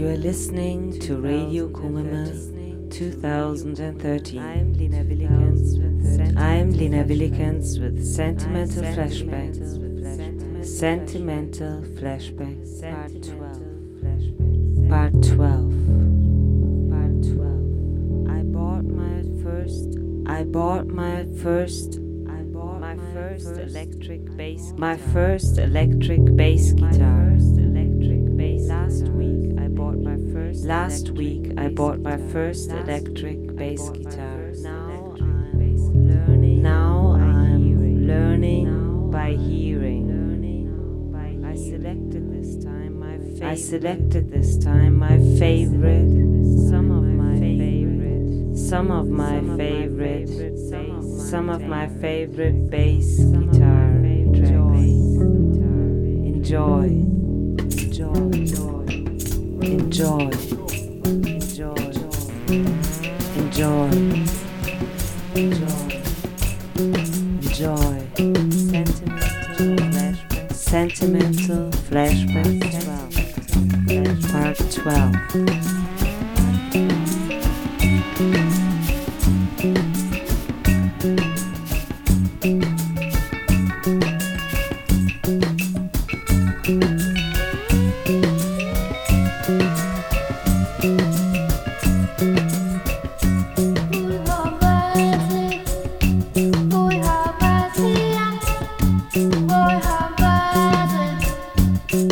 You are listening to Radio Cómeme 2013. I'm Lena Willikens with Sentimental Flashback. Sentimental Flashback Part 12. I bought my first electric bass guitar. Last week I bought my first electric bass guitar. Now I'm learning by hearing. I selected this time some of my favorite bass guitar tracks. Enjoy. Sentimental Flashback Part 12.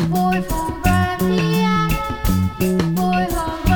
Boy, from Brazil, boy, from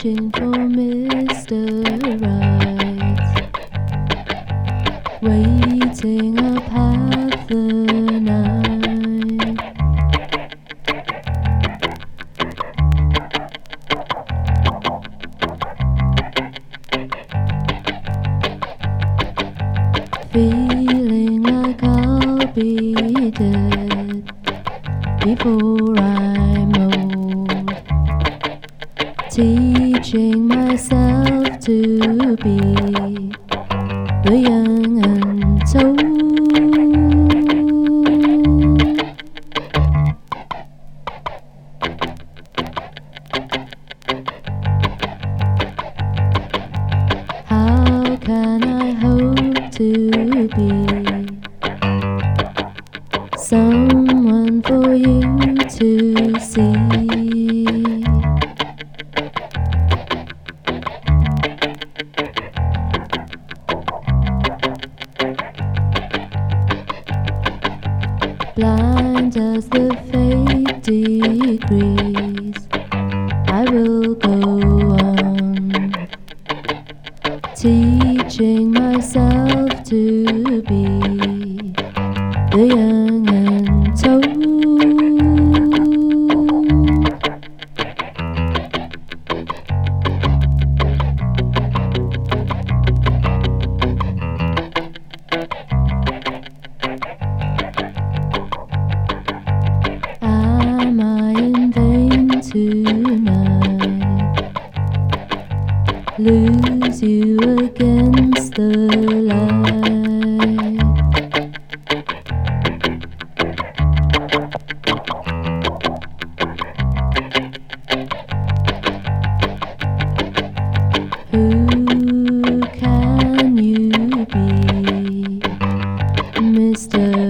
searching for Mr. Right, waiting up half the night, feeling like I'll be dead before I'm old, teaching myself to be the young and told. How can I hope to be someone for you to see? Blind as the fate degrees, I will go on, teaching myself to be the young and tonight, lose you against the light. Who can you be, Mr.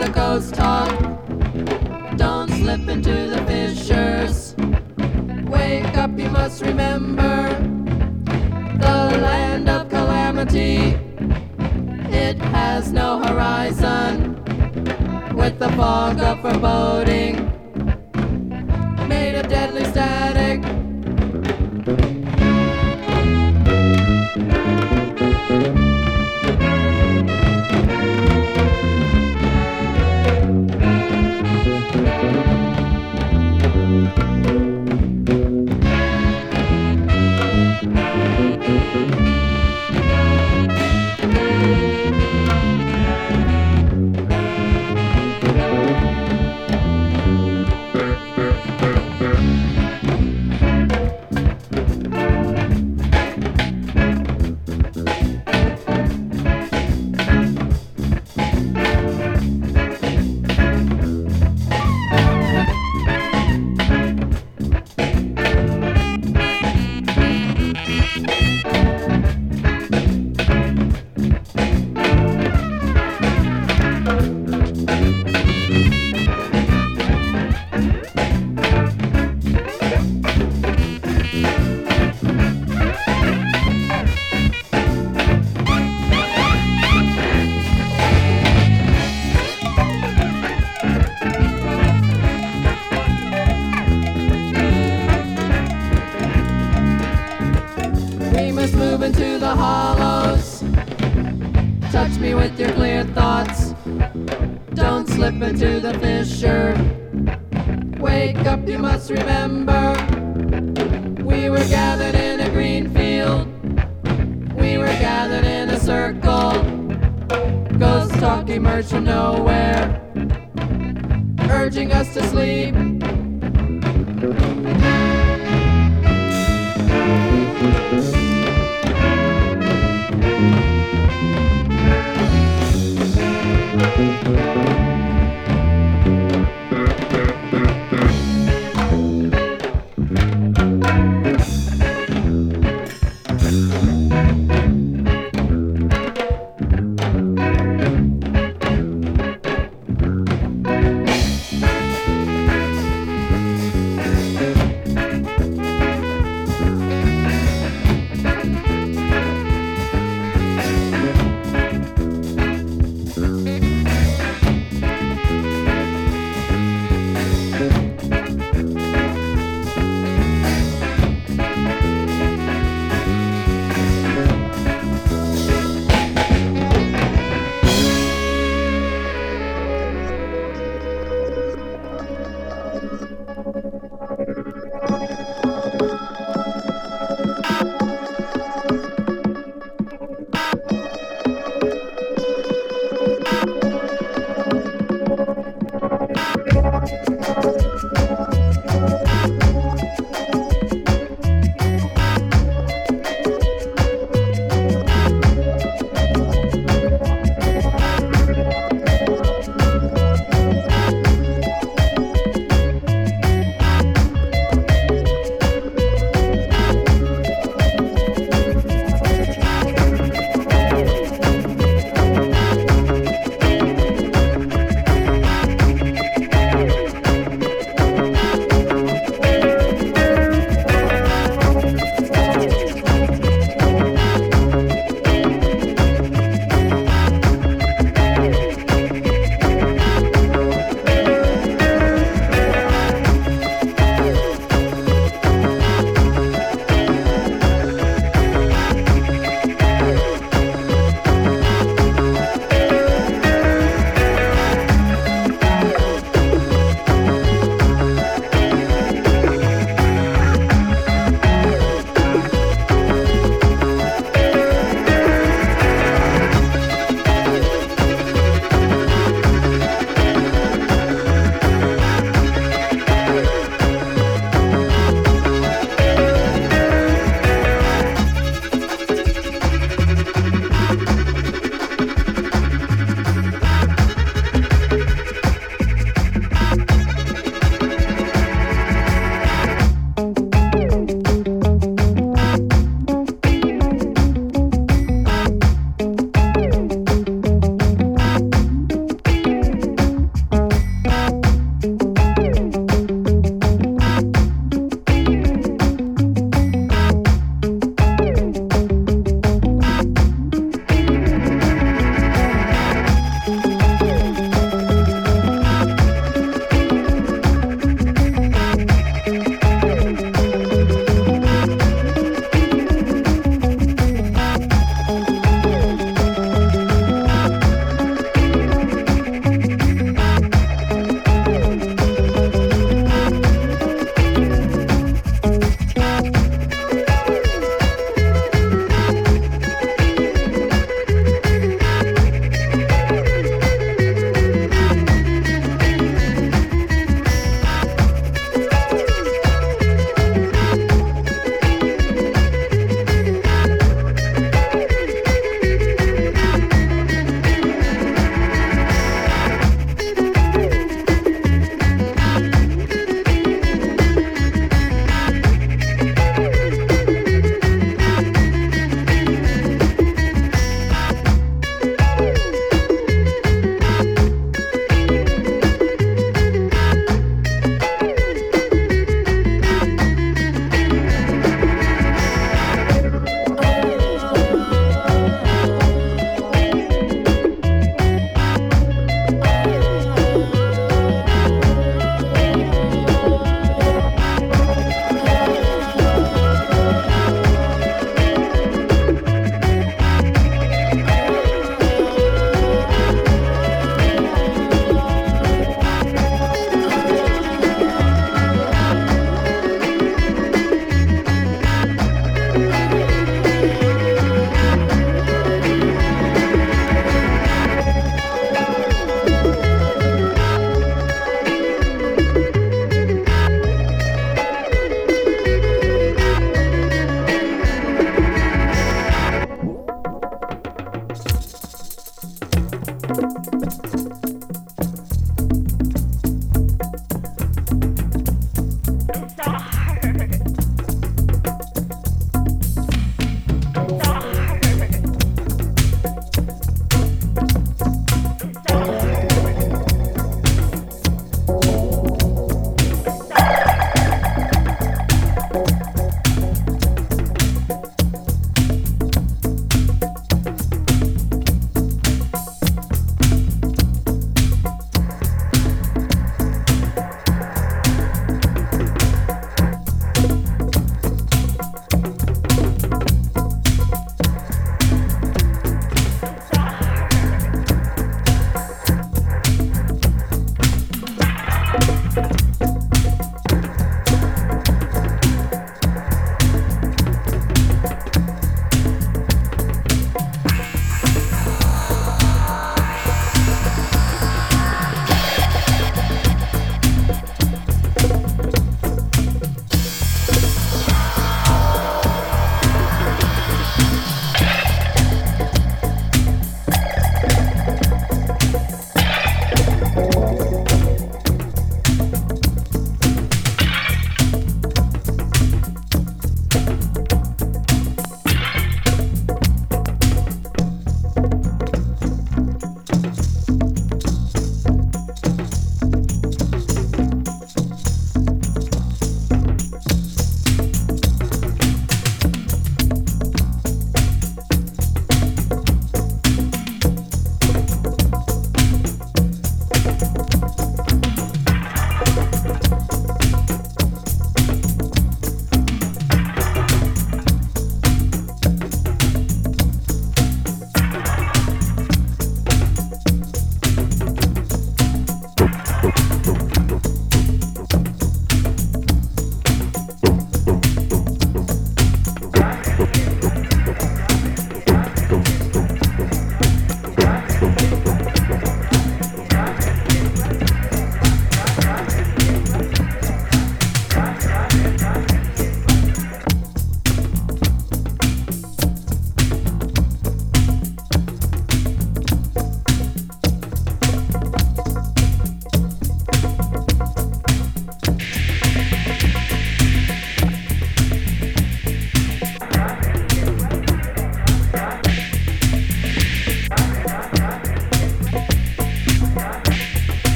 the ghost talk. Don't slip into the fissures. Wake up, you must remember the land of calamity. It has no horizon with the fog of foreboding, made of deadly static.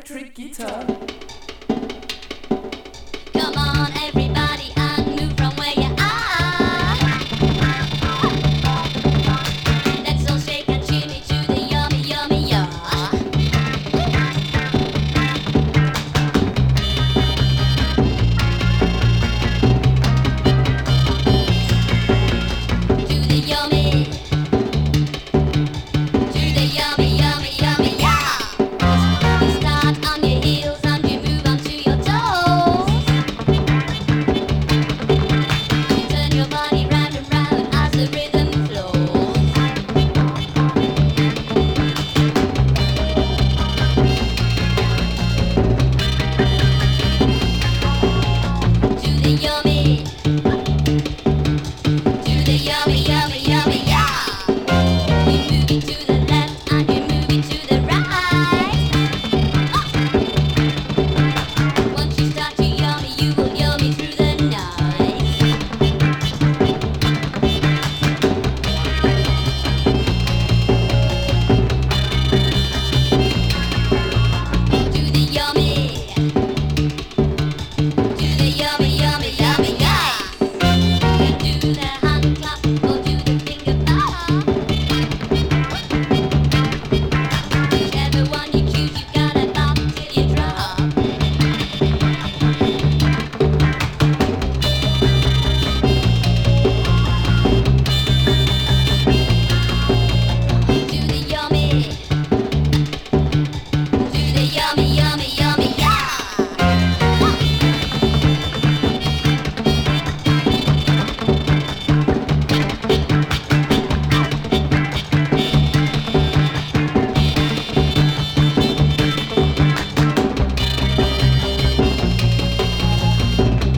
electric guitar. Come on, everybody, and move from where you are. Let's all shake and shimmy to the yummy, yummy, yum. To the yummy. To the yummy, yummy, yummy, yum. You start on your heels.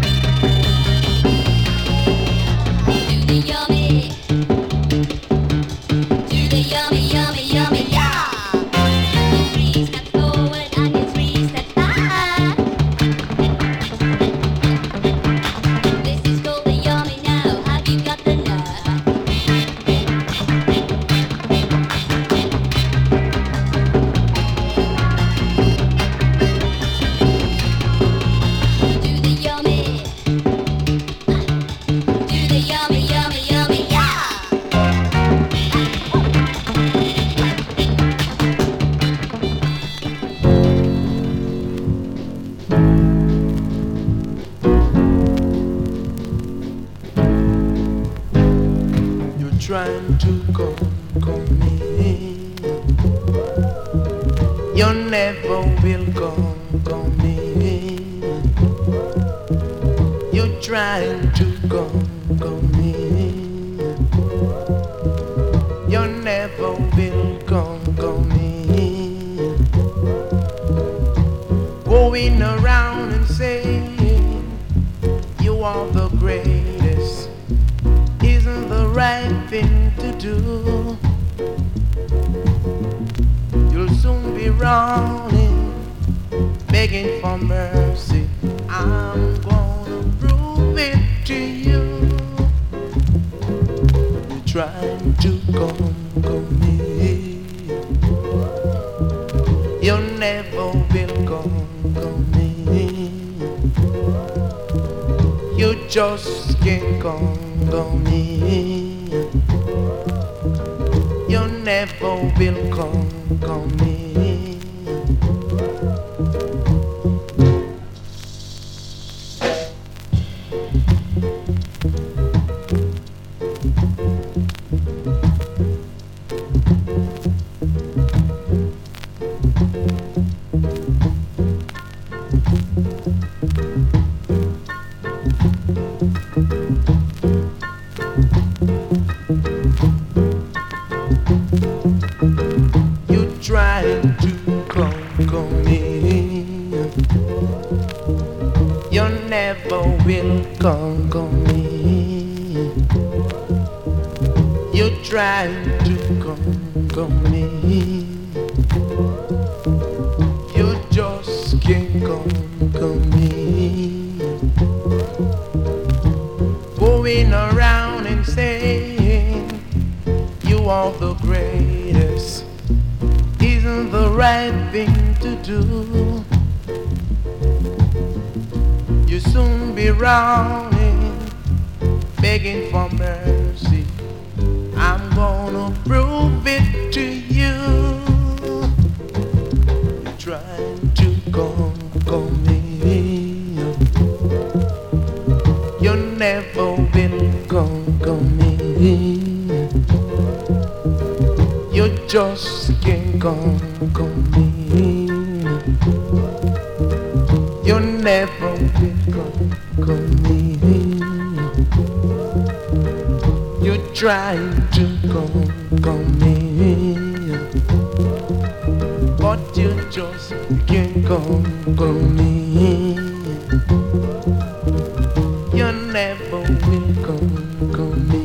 Trying to conquer me. You never will conquer me. You're trying to conquer me. You never will conquer me. Going around and saying you are the greatest isn't the right thing to do. You'll soon be running, begging for mercy. I'm gonna prove it to you. You're trying to conquer me. You never will conquer me. You just can't conquer me. You never will conquer me. Thing to do. You'll soon be rounding, begging for mercy. I'm gonna prove it to you. You're trying to conquer me. You never will conquer me. You just can't conquer me. You never will conquer me. You try to conquer me, but you just can't conquer me. You never will conquer me.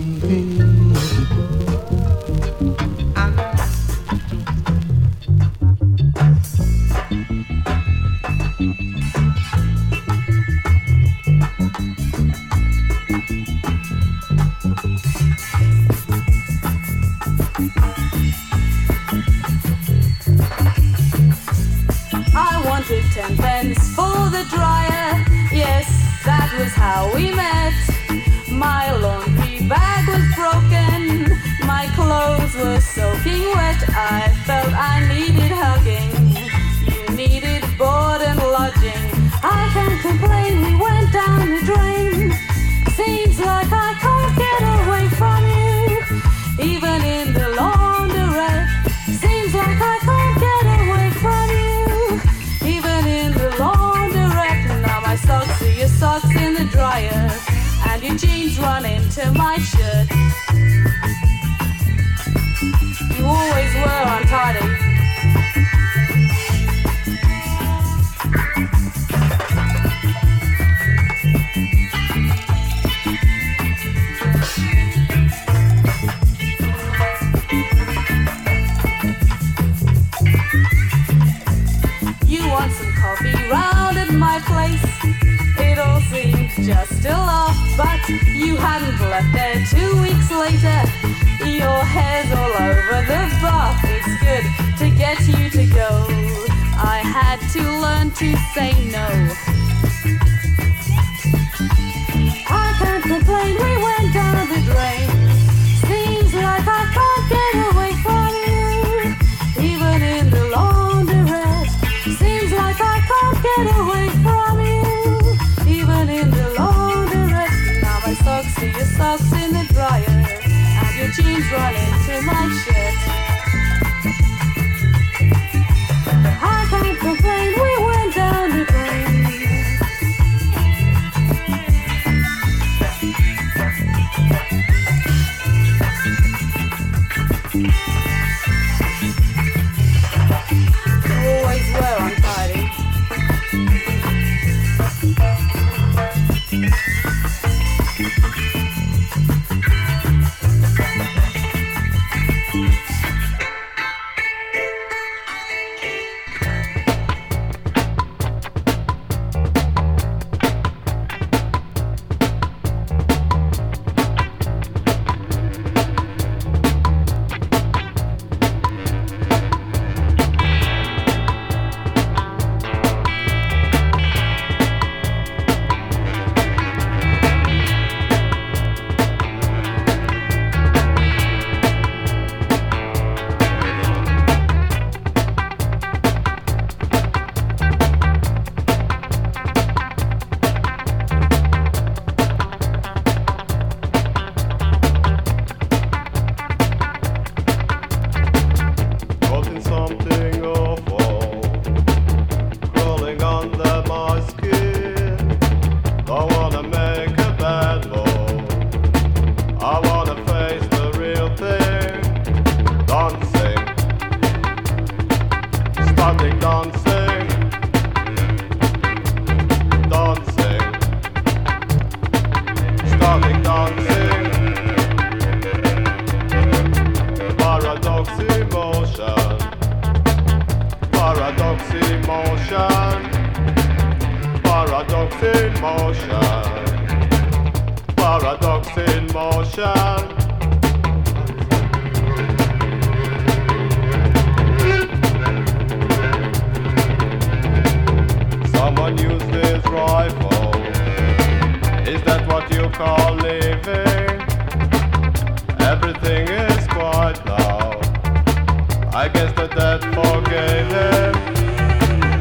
that forgave him.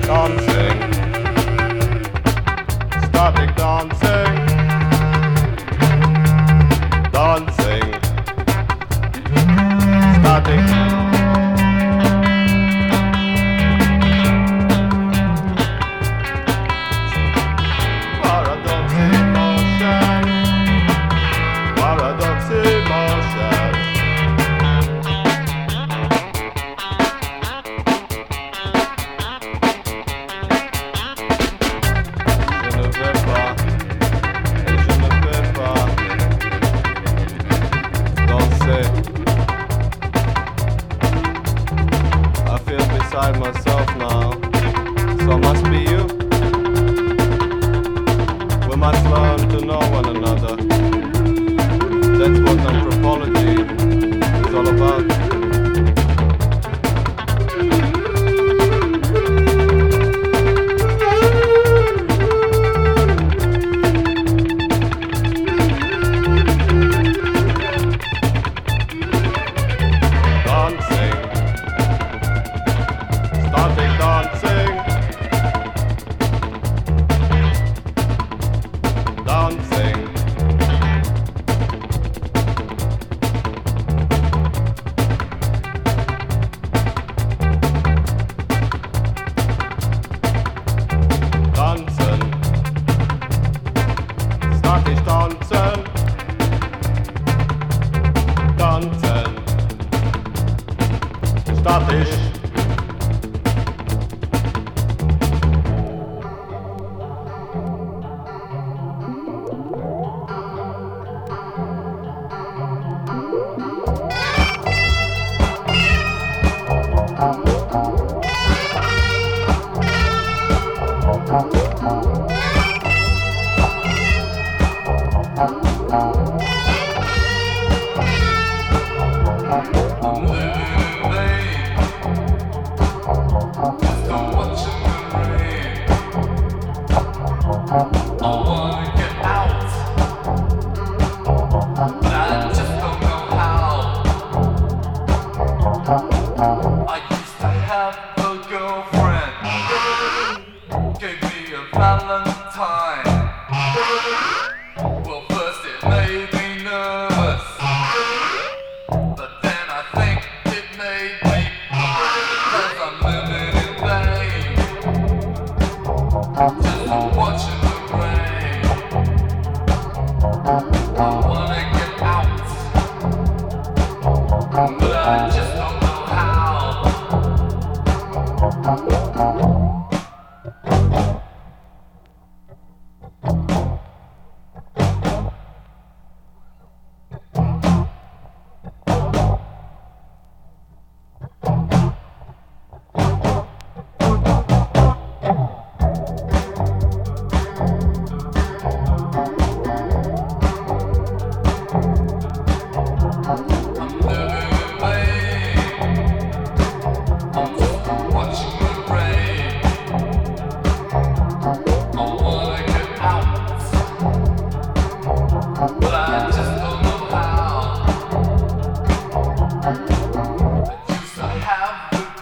Dancing, static dancing, dancing, static.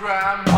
Grandma.